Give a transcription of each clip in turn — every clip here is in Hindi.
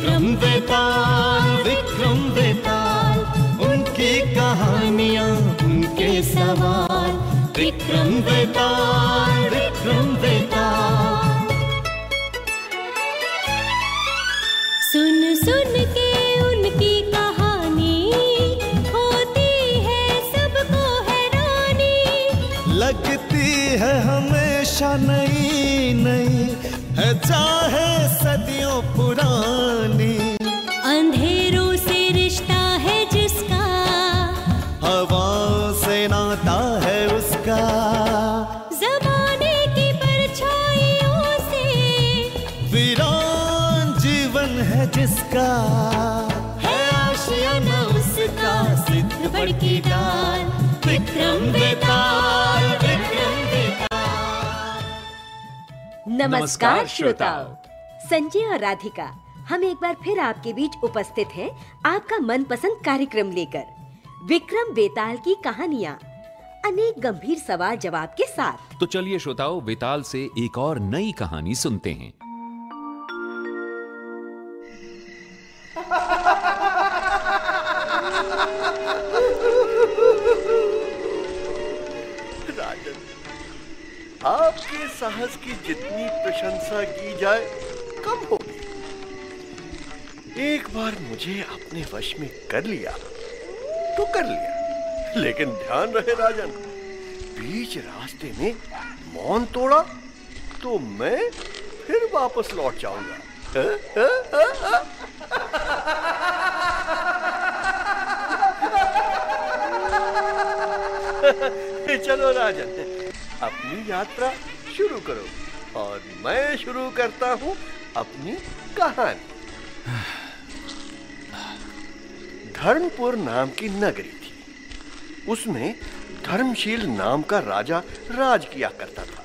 विक्रम बेताल उनकी कहानियाँ उनके सवाल विक्रम बेताल सुन सुन के उनकी कहानी होती है सबको हैरानी लगती है हमेशा नई नई है चाहे सदियों पुरानी अंधेरों से रिश्ता है जिसका हवाओं से नाता है उसका ज़माने की परछाइयों से वीरान जीवन है जिसका है आशियाना उसका सिद्ध बड़ की दाल विक्रम बेताल विक्रम बेताल। नमस्कार श्रोताओं, संजय और राधिका हम एक बार फिर आपके बीच उपस्थित हैं आपका मनपसंद कार्यक्रम लेकर विक्रम बेताल की कहानियाँ अनेक गंभीर सवाल जवाब के साथ। तो चलिए श्रोताओं, बेताल से एक और नई कहानी सुनते हैं। राजन, आपके साहस की जितनी प्रशंसा की जाए कम होगी। एक बार मुझे अपने वश में कर लिया तो कर लिया, लेकिन ध्यान रहे राजन, बीच रास्ते में मौन तोड़ा तो मैं फिर वापस लौट जाऊंगा। चलो राजन, अपनी यात्रा शुरू करो और मैं शुरू करता हूँ अपनी कहानी। धर्मपुर नाम की नगरी थी। उसमें धर्मशील नाम का राजा राज किया करता था।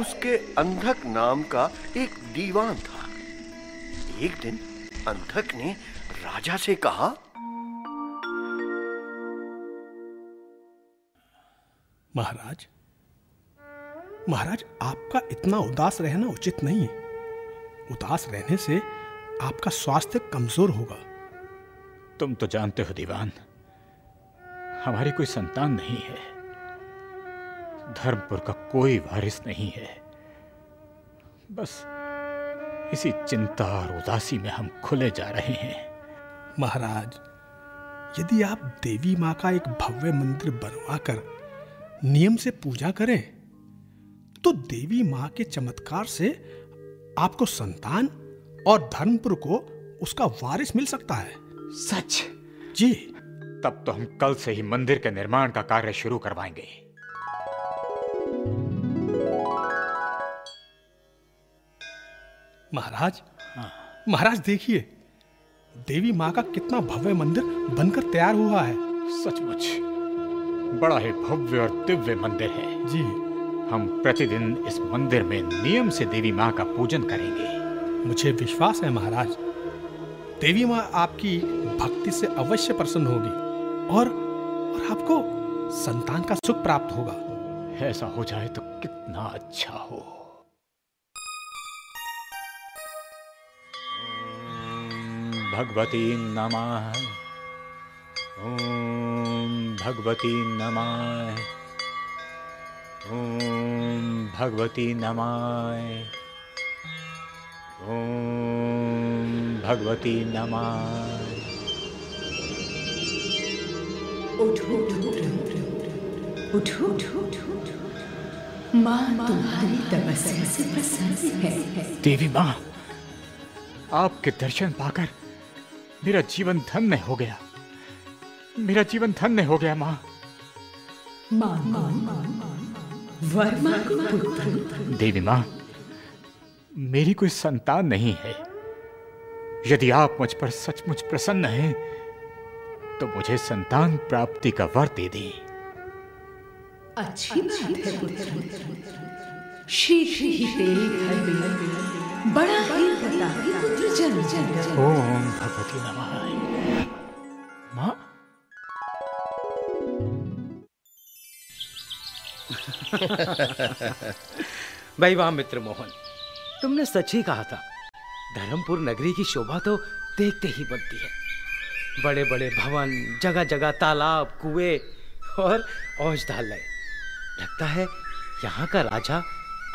उसके अंधक नाम का एक दीवान था। एक दिन अंधक ने राजा से कहा, महाराज महाराज आपका इतना उदास रहना उचित नहीं है। उदास रहने से आपका स्वास्थ्य कमजोर होगा। तुम तो जानते हो दीवान, हमारी कोई संतान नहीं है, धर्मपुर का कोई वारिस नहीं है। बस इसी चिंता और उदासी में हम खुले जा रहे हैं। महाराज, यदि आप देवी माँ का एक भव्य मंदिर बनवा कर नियम से पूजा करें तो देवी माँ के चमत्कार से आपको संतान और धर्मपुर को उसका वारिस मिल सकता है। सच जी? तब तो हम कल से ही मंदिर के निर्माण का कार्य शुरू करवाएंगे। महाराज, महाराज देखिए, देवी माँ का कितना भव्य मंदिर बनकर तैयार हुआ है। सचमुच बड़ा ही भव्य और दिव्य मंदिर है जी। हम प्रतिदिन इस मंदिर में नियम से देवी माँ का पूजन करेंगे। मुझे विश्वास है महाराज, देवी माँ आपकी भक्ति से अवश्य प्रसन्न होगी और आपको संतान का सुख प्राप्त होगा। ऐसा हो जाए तो कितना अच्छा हो। भगवती नमः, ओम भगवती नमः, ओम भगवती नमः, ओम भगवती नमः। उठो उठो उठो, माँ तुम्हारी तपस्या से प्रसन्न है। देवी माँ, आपके दर्शन पाकर मेरा जीवन धन्य हो गया, मेरा जीवन धन्य हो गया माँ। वर्मा देवी माँ, मेरी कोई संतान नहीं है। यदि आप मुझ पर सचमुच प्रसन्न हैं तो मुझे संतान प्राप्ति का वर दे दें। अच्छी बात है पुत्र, शीघ्र ही तेरे घर में बड़ा ही प्रतापी पुत्र जन्म लेगा। ओम भगवती नमः। माँ, भाई वाह मित्र मोहन, तुमने सच ही कहा था, धर्मपुर नगरी की शोभा तो देखते ही बनती है। बड़े बड़े भवन, जगह जगह तालाब, कुएं और औषधालय। लगता है यहाँ का राजा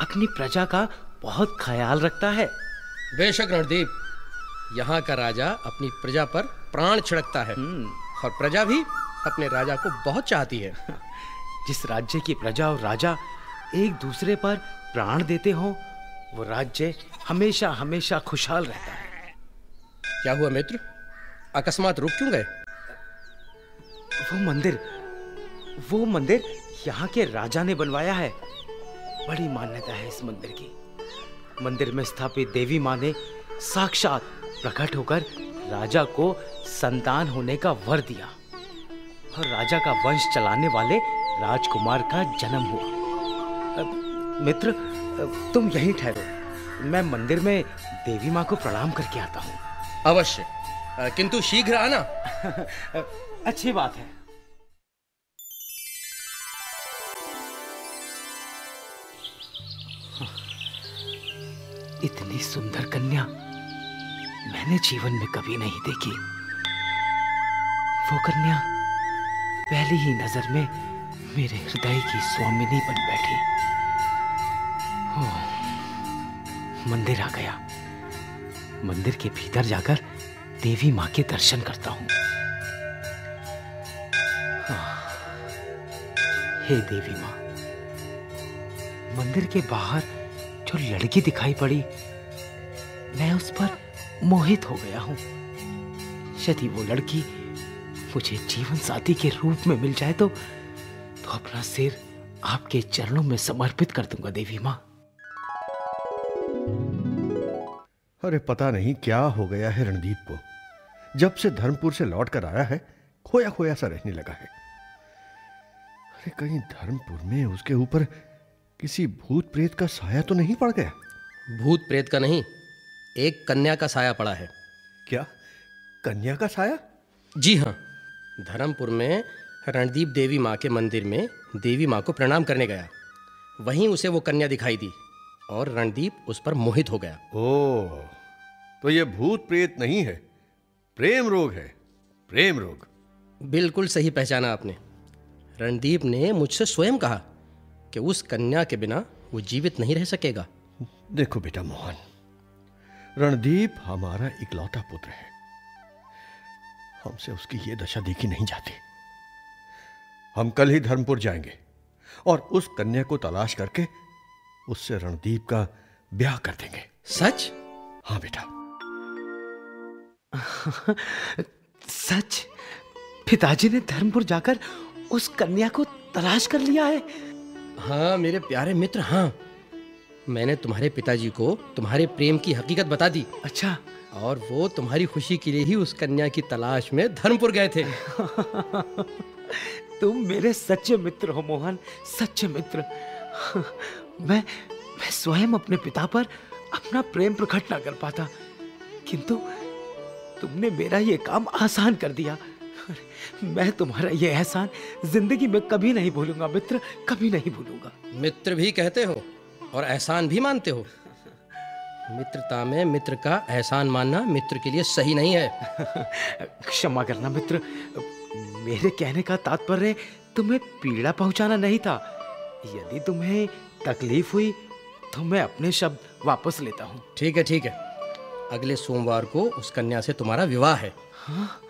अपनी प्रजा का बहुत ख्याल रखता है। बेशक रणदीप, यहाँ का राजा अपनी प्रजा पर प्राण छिड़कता है और प्रजा भी अपने राजा को बहुत चाहती है। जिस राज्य की प्रजा और राजा एक दूसरे पर प्राण देते हों, वो राज्य हमेशा हमेशा खुशहाल रहता है। क्या हुआ मित्र, अकस्मात रुक क्यों गए? वो मंदिर यहाँ के राजा ने बनवाया है। बड़ी मान्यता है इस मंदिर की। मंदिर में स्थापित देवी माँ ने साक्षात प्रकट होकर राजा को संतान होने का वर दिया और राजा का वंश चलाने वाले राजकुमार का जन्म हुआ। मित्र, तुम यहीं ठहरो, मैं मंदिर में देवी माँ को प्रणाम करके आता हूँ। अवश्य, किंतु शीघ्र आना। अच्छी बात है। इतनी सुंदर कन्या मैंने जीवन में कभी नहीं देखी। वो कन्या पहली ही नजर में मेरे हृदय की स्वामिनी बन बैठी। ओह, मंदिर आ गया। मंदिर के भीतर जाकर देवी माँ के दर्शन करता हूँ। हे देवी माँ, मंदिर के बाहर जो लड़की दिखाई पड़ी, मैं उस पर मोहित हो गया हूँ। यदि वो लड़की मुझे जीवन साथी के रूप में मिल जाए तो अपना सिर आपके चरणों में समर्पित कर दूंगा देवी माँ। अरे पता नहीं क्या हो गया है रणदीप को। जब से धर्मपुर से लौट कर आया है, खोया खोया सा रहने लगा है। अरे कहीं धर्मपुर में उसके ऊपर किसी भूत प्रेत का साया तो नहीं पड़ गया? भूत प्रेत का नहीं, एक कन्या का साया पड़ा है। क्या? कन्या का साया? जी हाँ, धर्मपुर में रणदीप देवी माँ के मंदिर में देवी माँ को प्रणाम करने गया। वहीं उसे वो कन्या दिखाई दी और रणदीप उस पर मोहित हो गया। ओह, तो ये भूत प्रेत नहीं है, प्रेम रोग है। प्रेम रोग। बिल्कुल सही पहचाना आपने। रणदीप ने मुझसे स्वयं कहा कि उस कन्या के बिना वो जीवित नहीं रह सकेगा। देखो बेटा मोहन, रणदीप हमारा इकलौता पुत्र है। हमसे उसकी ये दशा देखी नहीं जाती। हम कल ही धर्मपुर जाएंगे और उस कन्या को तलाश करके उससे रणदीप का ब्याह कर देंगे। सच? हाँ बेटा। सच? पिताजी ने धर्मपुर जाकर उस कन्या को तलाश कर लिया है? हाँ मेरे प्यारे मित्र, हाँ, मैंने तुम्हारे पिताजी को तुम्हारे प्रेम की हकीकत बता दी। अच्छा। और वो तुम्हारी खुशी के लिए ही उस कन्या की तलाश में धर्मपुर गए थे। तुम मेरे सच्चे मित्र हो मोहन, सच्चे मित्र। मैं स्वयं अपने पिता पर अपना प्रेम प्रकट ना कर पाता, किंतु तुमने मेरा ये काम आसान कर दिया। मैं तुम्हारा ये एहसान जिंदगी में कभी नहीं भूलूंगा मित्र, कभी नहीं भूलूंगा। मित्र भी कहते हो और एहसान भी मानते हो। मित्रता में मित्र का एहसान मानना मित्र के लिए सही नहीं है। क्षमा करना मित्र, मेरे कहने का तात्पर्य तुम्हें पीड़ा पहुंचाना नहीं था। यदि तुम्हें तकलीफ हुई तो मैं अपने शब्द वापस लेता हूँ। ठीक है, ठीक है। अगले सोमवार को उस कन्या से तुम्हारा विवाह है। हाँ?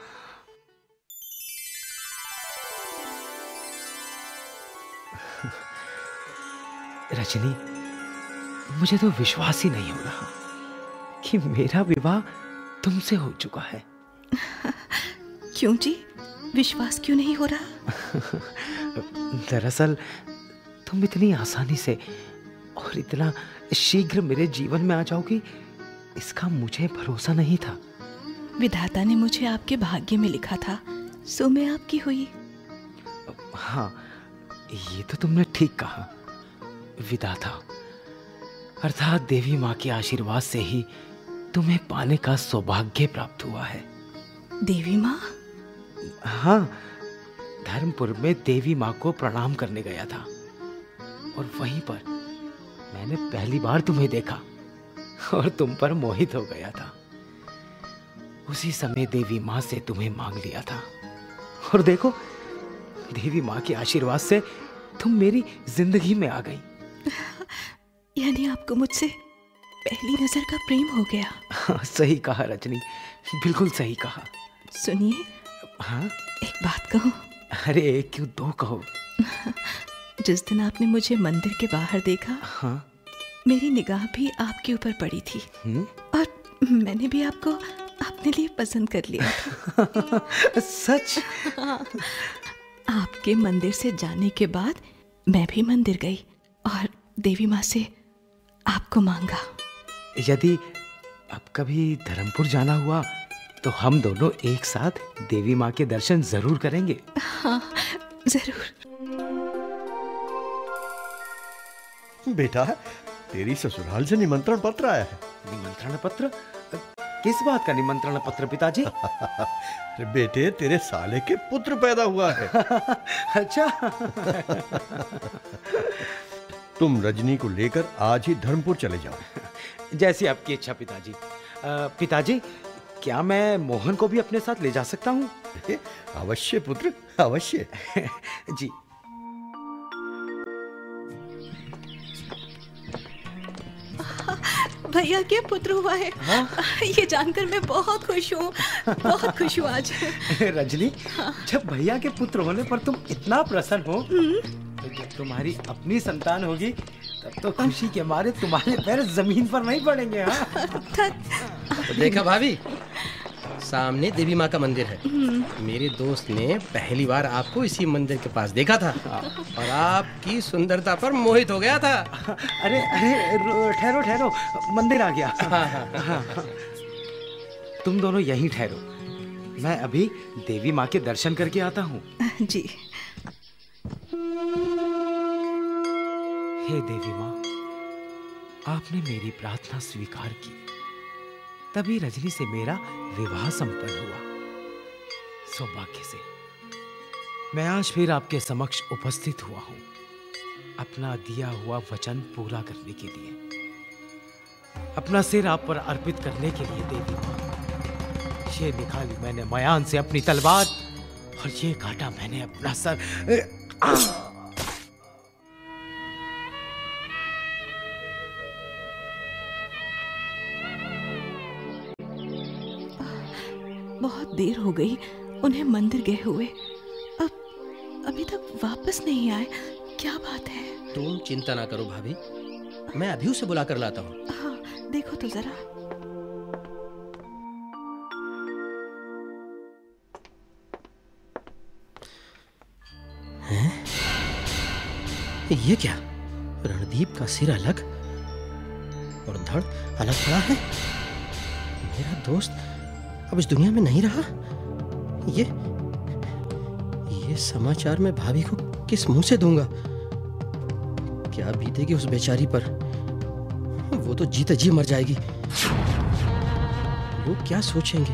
रजनी, मुझे तो विश्वास ही नहीं हो रहा कि मेरा विवाह तुमसे हो चुका है। क्यों जी, विश्वास क्यों नहीं हो रहा? दरअसल तुम इतनी आसानी से और इतना शीघ्र मेरे जीवन में आ जाओगी, इसका मुझे भरोसा नहीं था। विधाता ने मुझे आपके भाग्य में लिखा था, सो मैं आपकी हुई। हाँ, ये तो तुमने ठीक कहा। विधाता अर्थात देवी माँ के आशीर्वाद से ही तुम्हें पाने का सौभाग्य प्राप्त हुआ है। देवी माँ? हाँ, धर्मपुर में देवी माँ को प्रणाम करने गया था और वहीं पर मैंने पहली बार तुम्हें देखा। और तुम पर मोहित हो गया था। उसी समय देवी माँ से तुम्हें मांग लिया था और देखो देवी माँ के आशीर्वाद से तुम मेरी जिंदगी में आ गई। यानी आपको मुझसे पहली नजर का प्रेम हो गया। हाँ, सही कहा रजनी, बिल्कुल सही कहा। सुनिए, हाँ एक बात कहूँ? अरे एक क्यों दो कहो। जिस दिन आपने मुझे मंदिर के बाहर देखा, हाँ मेरी निगाह भी आपके ऊपर पड़ी थी। और मैंने भी आपको अपने लिए पसंद कर लिया था। सच? आपके मंदिर से जाने के बाद मैं भी मंदिर गई और देवी माँ से आपको मांगा। यदि अब कभी धर्मपुर जाना हुआ तो हम दोनों एक साथ देवी माँ के दर्शन जरूर करेंगे। हाँ जरूर। बेटा, तेरी ससुराल से निमंत्रण पत्र आया है। निमंत्रण पत्र? किस बात का निमंत्रण पत्र पिताजी? बेटे, तेरे साले के पुत्र पैदा हुआ है। अच्छा। तुम रजनी को लेकर आज ही धर्मपुर चले जाओ। जैसी आपकी इच्छा पिताजी। पिताजी, क्या मैं मोहन को भी अपने साथ ले जा सकता हूँ? अवश्य पुत्र, अवश्य। जी। भैया के पुत्र हुआ है। हाँ? ये जानकर मैं बहुत खुश हूँ, बहुत खुश हूँ आज। रजनी, हाँ? जब भैया के पुत्र होने पर तुम इतना प्रसन्न हो, तो जब तुम्हारी अपनी संतान होगी तब तो खुशी के मारे तुम्हारे पैर जमीन पर नहीं पड़ेंगे। हाँ? देखा भाभी, सामने देवी माँ का मंदिर है। मेरे दोस्त ने पहली बार आपको इसी मंदिर के पास देखा था और आपकी सुंदरता पर मोहित हो गया था। अरे अरे, ठहरो ठहरो, मंदिर आ गया। तुम दोनों यहीं ठहरो, मैं अभी देवी माँ के दर्शन करके आता हूँ। जी। हे देवी माँ, आपने मेरी प्रार्थना स्वीकार की, तभी रजनी से मेरा विवाह संपन्न हुआ। सौभाग्य से मैं आज फिर आपके समक्ष उपस्थित हुआ हूं, अपना दिया हुआ वचन पूरा करने के लिए, अपना सिर आप पर अर्पित करने के लिए। देवी मां, ये निकाली मैंने मयान से अपनी तलवार और ये काटा मैंने अपना सर। बहुत देर हो गई उन्हें मंदिर गए हुए, अब अभी तक वापस नहीं आए। क्या बात है? तुम चिंता ना करो भाभी, मैं अभी उसे बुला कर लाता हूँ। हाँ देखो तो जरा। हैं? ये क्या, रणदीप का सिर अलग और धड़ अलग पड़ा है। मेरा दोस्त अब इस दुनिया में नहीं रहा। ये समाचार मैं भाभी को किस मुंह से दूंगा? क्या बीतेगी उस बेचारी पर, वो तो जीते जी मर जाएगी। लोग क्या सोचेंगे?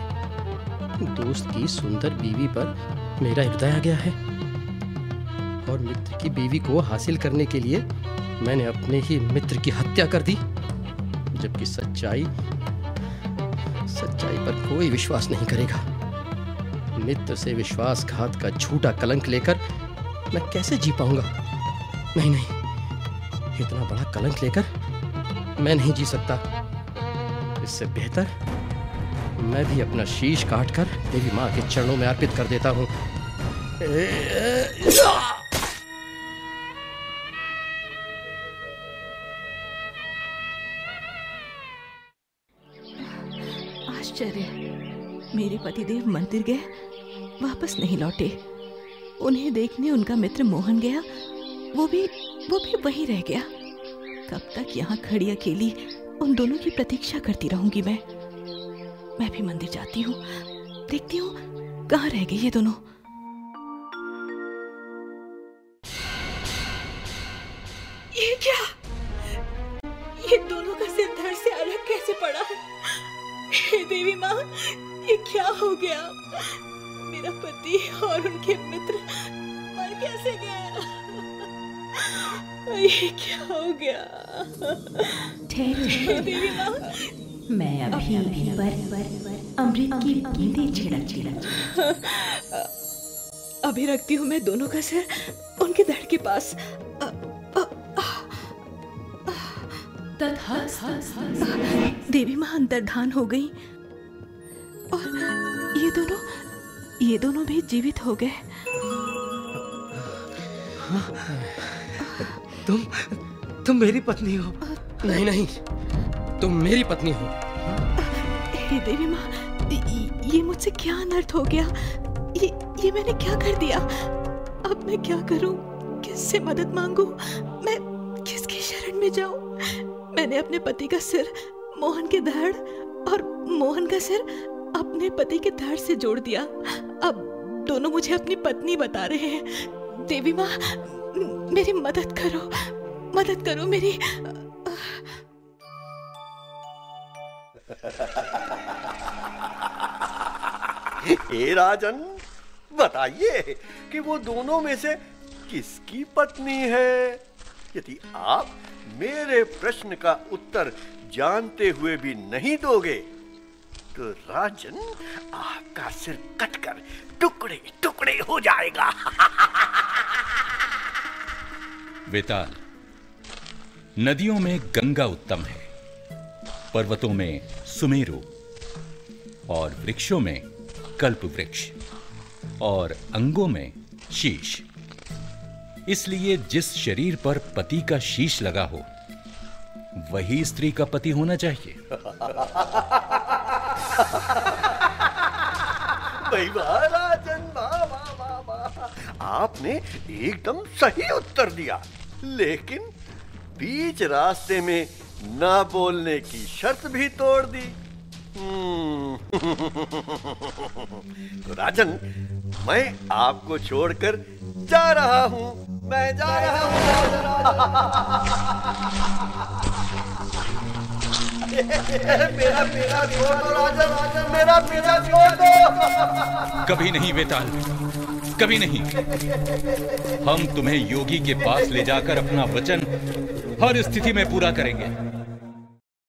दोस्त की सुंदर बीवी पर मेरा हृदय आ गया है और मित्र की बीवी को हासिल करने के लिए मैंने अपने ही मित्र की हत्या कर दी, जबकि सच्चाई पर कोई विश्वास नहीं करेगा। मित्र से विश्वासघात का झूठा कलंक लेकर मैं कैसे जी पाऊंगा? नहीं नहीं, इतना बड़ा कलंक लेकर मैं नहीं जी सकता। इससे बेहतर मैं भी अपना शीश काटकर देवी माँ के चरणों में अर्पित कर देता हूँ। मेरे पतिदेव मंदिर गए, वापस नहीं लौटे। उन्हें देखने उनका मित्र मोहन गया, वो भी वहीं रह गया। कब तक यहाँ खड़ी अकेली उन दोनों की प्रतीक्षा करती रहूंगी मैं भी मंदिर जाती हूँ, देखती हूँ कहाँ रह गए ये दोनों। ये क्या, ये दोनों का सिर धड़ से अलग कैसे पड़ा है? हे देवी माँ, ये क्या हो गया? मेरा पति और उनके मित्र मर कैसे गए? ये क्या हो गया? ठहर, मैं अभी अभी पर अमृत की बूंदें छिड़क अभी रखती हूँ। मैं दोनों का सिर उनके धड़ के पास। देवी माँ अंतर्धान हो गई और ये दोनों भी जीवित हो गए। तुम मेरी पत्नी हो। नहीं, तुम मेरी पत्नी हो। हे देवी माँ, ये मुझसे क्या अनर्थ हो गया? ये मैंने क्या कर दिया? अब मैं क्या करूं? किससे मदद मांगू? मैं किसकी शरण में जाऊं? मैंने अपने पति का सिर मोहन के धड़ और मोहन का सिर अपने पति के धड़ से जोड़ दिया। अब दोनों मुझे अपनी पत्नी बता रहे हैं। देवी माँ, मेरी मदद करो मेरी। हे राजन, बताइए कि वो दोनों में से किसकी पत्नी है? यदि आप मेरे प्रश्न का उत्तर जानते हुए भी नहीं दोगे तो राजन आपका सिर कटकर टुकड़े टुकड़े हो जाएगा। बेताल, नदियों में गंगा उत्तम है, पर्वतों में सुमेरु और वृक्षों में कल्प वृक्ष और अंगों में शीश। इसलिए जिस शरीर पर पति का शीश लगा हो वही स्त्री का पति होना चाहिए। राजन, वाह वाह वाह वाह, आपने एकदम सही उत्तर दिया, लेकिन बीच रास्ते में ना बोलने की शर्त भी तोड़ दी। तो राजन, मैं आपको छोड़कर जा रहा हूं। मैं जा रहा हूं। मेरा पीछा छोड़ दो राजन, मेरा पीछा छोड़ दो। कभी नहीं बेताल, कभी नहीं। हम तुम्हें योगी के पास ले जाकर अपना वचन हर स्थिति में पूरा करेंगे।